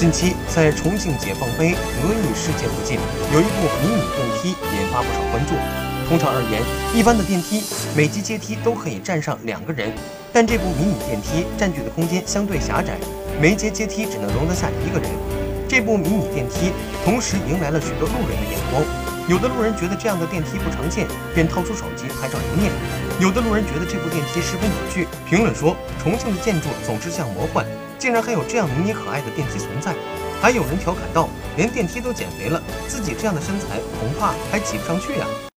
近期在重庆解放碑轮椅事件附近，有一部迷你电梯引发不少关注。通常而言，一般的电梯每级阶梯都可以站上2个人，但这部迷你电梯占据的空间相对狭窄，每节阶梯只能容得下1个人。这部迷你电梯同时迎来了许多路人的眼光。 有的路人觉得这样的电梯不常见，便掏出手机拍照留念；有的路人觉得这部电梯十分有趣，评论说重庆的建筑总是像魔幻，竟然还有这样迷你可爱的电梯存在。还有人调侃道：“连电梯都减肥了，自己这样的身材恐怕还挤不上去呀。”